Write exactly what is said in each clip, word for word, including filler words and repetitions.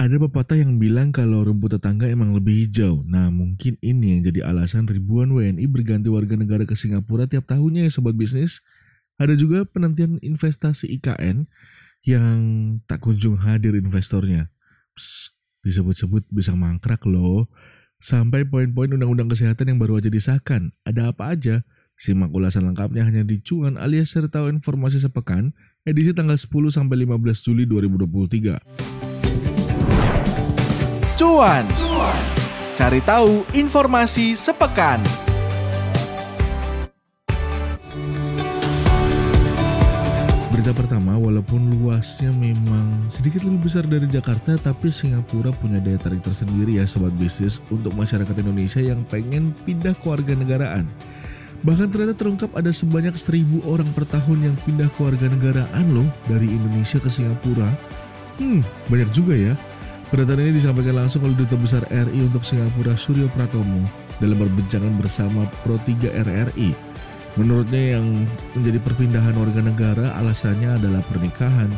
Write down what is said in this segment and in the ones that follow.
Ada pepatah yang bilang kalau rumput tetangga emang lebih hijau. Nah, mungkin ini yang jadi alasan ribuan W N I berganti warga negara ke Singapura tiap tahunnya ya sobat bisnis. Ada juga penantian investasi I K N yang tak kunjung hadir investornya. Psst, disebut-sebut bisa mangkrak loh. Sampai poin-poin undang-undang kesehatan yang baru aja disahkan. Ada apa aja? Simak ulasan lengkapnya hanya di CUAN alias Serta Informasi Sepekan, edisi tanggal sepuluh sampai lima belas Juli dua ribu dua puluh tiga. Cuan, cari tahu informasi sepekan. Berita pertama, walaupun luasnya memang sedikit lebih besar dari Jakarta, tapi Singapura punya daya tarik tersendiri ya sobat bisnis untuk masyarakat Indonesia yang pengen pindah kewarganegaraan. Bahkan ternyata terungkap ada sebanyak seribu orang per tahun yang pindah kewarganegaraan loh dari Indonesia ke Singapura. Hmm, banyak juga ya. Pernyataan ini disampaikan langsung oleh Duta Besar R I untuk Singapura Suryo Pratomo dalam perbincangan bersama Pro tiga R R I. Menurutnya yang menjadi perpindahan warga negara alasannya adalah pernikahan,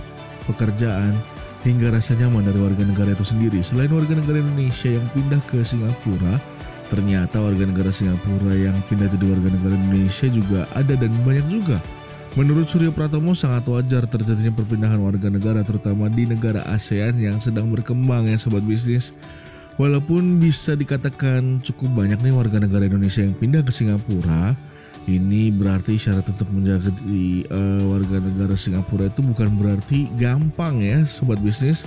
pekerjaan, hingga rasa nyaman dari warga negara itu sendiri. Selain warga negara Indonesia yang pindah ke Singapura, ternyata warga negara Singapura yang pindah jadi warga negara Indonesia juga ada dan banyak juga. Menurut Suryo Pratomo, sangat wajar terjadinya perpindahan warga negara terutama di negara ASEAN yang sedang berkembang ya sobat bisnis. Walaupun bisa dikatakan cukup banyak nih warga negara Indonesia yang pindah ke Singapura, ini berarti syarat untuk menjaga di, uh, warga negara Singapura itu bukan berarti gampang ya sobat bisnis.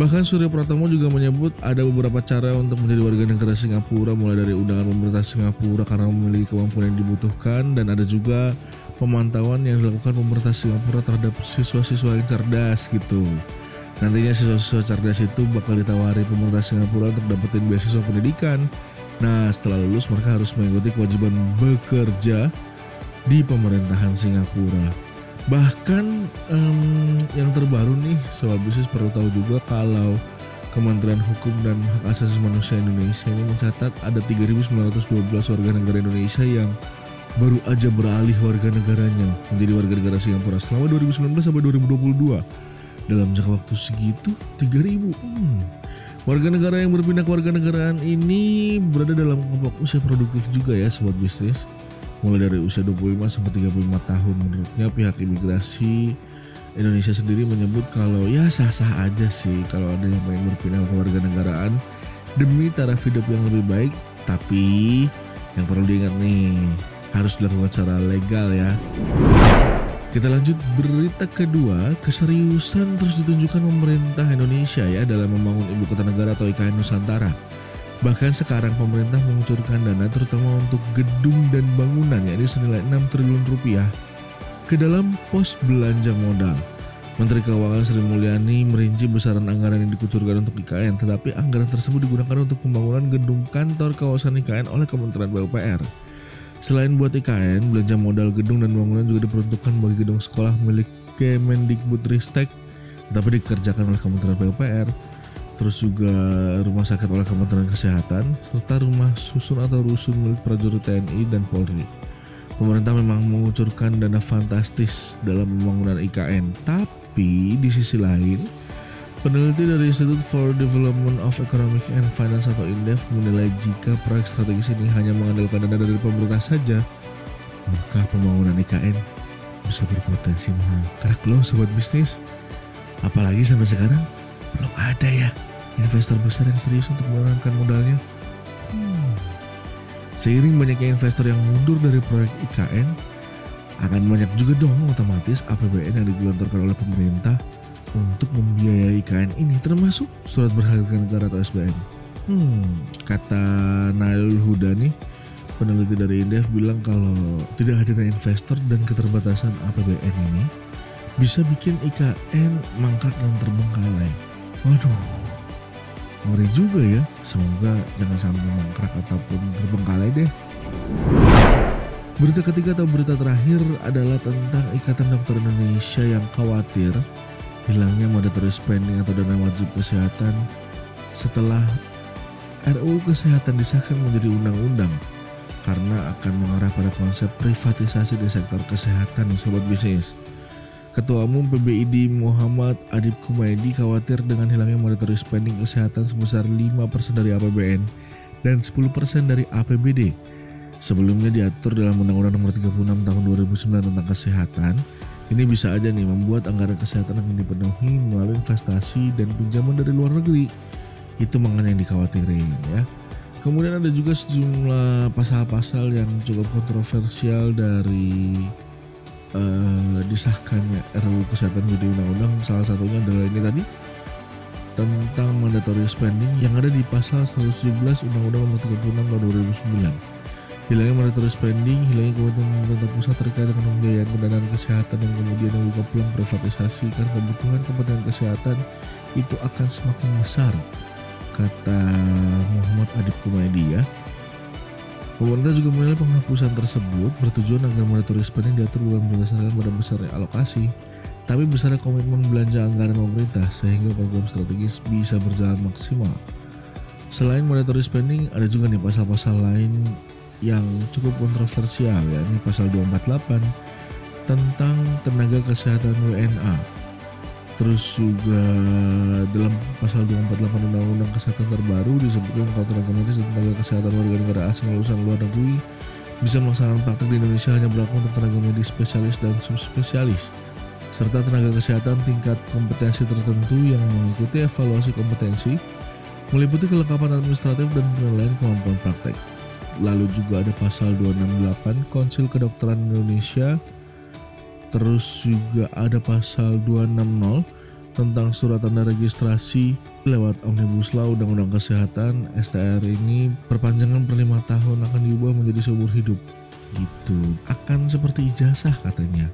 Bahkan Suryo Pratomo juga menyebut ada beberapa cara untuk menjadi warga negara Singapura, mulai dari undangan pemerintah Singapura karena memiliki kemampuan yang dibutuhkan, dan ada juga pemantauan yang dilakukan pemerintah Singapura terhadap siswa-siswa yang cerdas gitu. Nantinya siswa-siswa cerdas itu bakal ditawari pemerintah Singapura untuk dapetin beasiswa pendidikan. Nah, setelah lulus mereka harus mengikuti kewajiban bekerja di pemerintahan Singapura. Bahkan um, yang terbaru nih, soal bisnis perlu tahu juga kalau Kementerian Hukum dan Hak Asasi Manusia Indonesia ini mencatat ada tiga ribu sembilan ratus dua belas warga negara Indonesia yang baru aja beralih warga negaranya menjadi warga negara Singapura selama dua ribu sembilan belas sampai dua ribu dua puluh dua. Dalam jangka waktu segitu tiga ribu. Hmm. Warga negara yang berpindah ke warga negaraan ini berada dalam kelompok usia produktif juga ya sobat bisnis. Mulai dari usia dua puluh lima sampai tiga puluh lima tahun. Menurutnya pihak imigrasi Indonesia sendiri menyebut kalau ya sah-sah aja sih kalau ada yang pengen berpindah ke warga negaraan demi taraf hidup yang lebih baik, tapi yang perlu diingat nih harus dilakukan secara legal ya. Kita lanjut berita kedua, keseriusan terus ditunjukkan pemerintah Indonesia ya dalam membangun ibu kota negara atau I K N Nusantara. Bahkan sekarang pemerintah mengucurkan dana terutama untuk gedung dan bangunan yakni senilai enam triliun rupiah ke dalam pos belanja modal. Menteri Keuangan Sri Mulyani merinci besaran anggaran yang dikucurkan untuk I K N, tetapi anggaran tersebut digunakan untuk pembangunan gedung kantor kawasan I K N oleh Kementerian P U P R. Selain buat I K N, belanja modal gedung dan bangunan juga diperuntukkan bagi gedung sekolah milik Kemendikbudristek, tapi dikerjakan oleh Kementerian P U P R. Terus juga rumah sakit oleh Kementerian Kesehatan, serta rumah susun atau rusun milik prajurit T N I dan Polri. Pemerintah memang mengucurkan dana fantastis dalam pembangunan I K N, tapi di sisi lain, peneliti dari Institute for Development of Economic and Finance atau INDEF menilai jika proyek strategis ini hanya mengandalkan dana dari pemerintah saja, maka pembangunan I K N bisa berpotensi mengangkrak loh sobat bisnis. Apalagi sampai sekarang belum ada ya investor besar yang serius untuk menanamkan modalnya. Hmm. Seiring banyaknya investor yang mundur dari proyek I K N, akan banyak juga dong otomatis A P B N yang digelontorkan oleh pemerintah untuk membiayai I K N ini, termasuk surat berharga negara atau S B N. Hmm, kata Nail Huda nih, peneliti dari INDEF bilang kalau tidak hadirnya investor dan keterbatasan A P B N ini bisa bikin I K N mangkrak dan terbengkalai. Waduh, ngeri juga ya. Semoga jangan sampai mangkrak ataupun terbengkalai deh. Berita ketiga atau berita terakhir adalah tentang Ikatan Dokter Indonesia yang khawatir hilangnya mandatory spending atau dana wajib kesehatan setelah R U U Kesehatan disahkan menjadi undang-undang karena akan mengarah pada konsep privatisasi di sektor kesehatan sobat bisnis. Ketua Umum P B I D Muhammad Adib Khumaidi khawatir dengan hilangnya mandatory spending kesehatan sebesar lima persen dari A P B N dan sepuluh persen dari A P B D. Sebelumnya diatur dalam Undang-Undang Nomor tiga puluh enam Tahun dua ribu sembilan tentang Kesehatan. Ini bisa aja nih membuat anggaran kesehatan akan dipenuhi melalui investasi dan pinjaman dari luar negeri. Itu makanya yang dikhawatirin ya. Kemudian ada juga sejumlah pasal-pasal yang cukup kontroversial dari Uh, disahkannya R U U Kesehatan menjadi undang-undang. Salah satunya adalah ini tadi, tentang mandatory spending yang ada di pasal seratus tujuh belas Undang-Undang Nomor tiga puluh enam Tahun dua ribu sembilan. Hilangnya mandatory spending, hilangnya kewenangan pemerintah pusat terkait dengan pembiayaan pendanaan kesehatan dan kemudian membuka peluang privatisasi karena kebutuhan kepentingan kesehatan itu akan semakin besar, kata Muhammad Adib Khumaidi ya. Pemerintah juga menilai penghapusan tersebut bertujuan agar mandatory spending diatur bukan berdasarkan pada besarnya alokasi, tapi besarnya komitmen belanja anggaran pemerintah sehingga program strategis bisa berjalan maksimal. Selain mandatory spending, ada juga nih pasal-pasal lain yang cukup kontroversial, yakni pasal dua ratus empat puluh delapan tentang tenaga kesehatan W N A. Terus juga dalam pasal dua ratus empat puluh delapan Undang-Undang Kesehatan terbaru disebutkan kalau tenaga medis dan tenaga kesehatan warga negara asing lulusan luar negeri bisa melaksanakan praktik di Indonesia hanya berlaku untuk tenaga medis spesialis dan subspesialis, serta tenaga kesehatan tingkat kompetensi tertentu yang mengikuti evaluasi kompetensi, meliputi kelengkapan administratif dan penilaian kemampuan praktek. Lalu juga ada pasal dua ratus enam puluh delapan Konsil Kedokteran Indonesia. Terus juga ada pasal dua ratus enam puluh tentang surat tanda registrasi lewat Omnibus Law Undang-Undang Kesehatan. S T R ini perpanjangan per lima tahun akan diubah menjadi seumur hidup. Gitu, akan seperti ijazah katanya.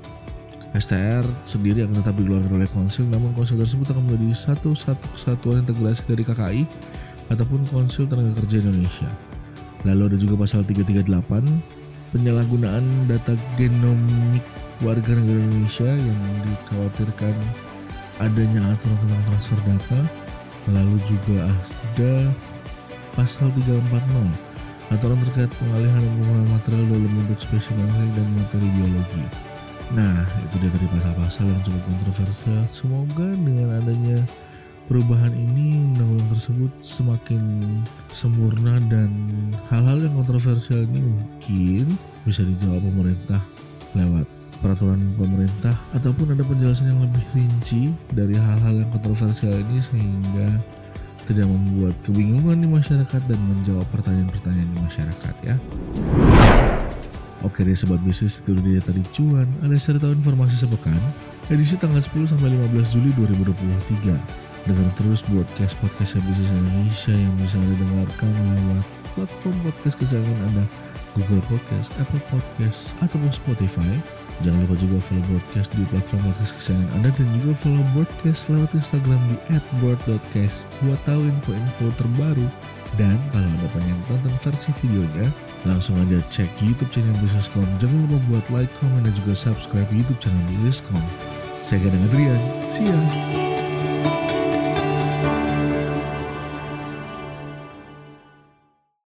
S T R sendiri akan tetap dikeluarkan oleh konsil, namun konsil tersebut akan menjadi satu-satu kesatuan integrasi dari K K I ataupun Konsil Tenaga Kerja Indonesia. Lalu ada juga pasal tiga ratus tiga puluh delapan penyalahgunaan data genomik warga negara Indonesia yang dikhawatirkan adanya aturan tentang transfer data. Lalu juga ada pasal tiga ratus empat puluh aturan terkait pengalihan dan penggunaan material dalam bentuk spesimen dan materi biologi. Nah, itu dia tadi pasal-pasal yang cukup kontroversial. Semoga dengan adanya perubahan ini undang-undang tersebut semakin sempurna dan hal-hal yang kontroversial ini mungkin bisa dijawab pemerintah lewat peraturan pemerintah ataupun ada penjelasan yang lebih rinci dari hal-hal yang kontroversial ini sehingga tidak membuat kebingungan di masyarakat dan menjawab pertanyaan-pertanyaan di masyarakat ya. Oke deh sobat bisnis, itu dia tadi cuan alias cerita informasi sepekan edisi tanggal sepuluh sampai lima belas Juli dua ribu dua puluh tiga. Dengar terus podcast podcast bisnis Indonesia yang bisa Anda dengarkan lewat platform podcast kesayangan Anda, Google Podcast, Apple Podcast ataupun Spotify. Jangan lupa juga follow broadcast di platform podcast kesayangan Anda dan juga follow broadcast lewat Instagram di et broadcast buat tahu info-info terbaru. Dan kalau Anda pengen tonton versi videonya, langsung aja cek YouTube channel bisnis dot com. Jangan lupa buat like, komen dan juga subscribe YouTube channel bisnis dot com. Saya Gadang Adrian, see ya.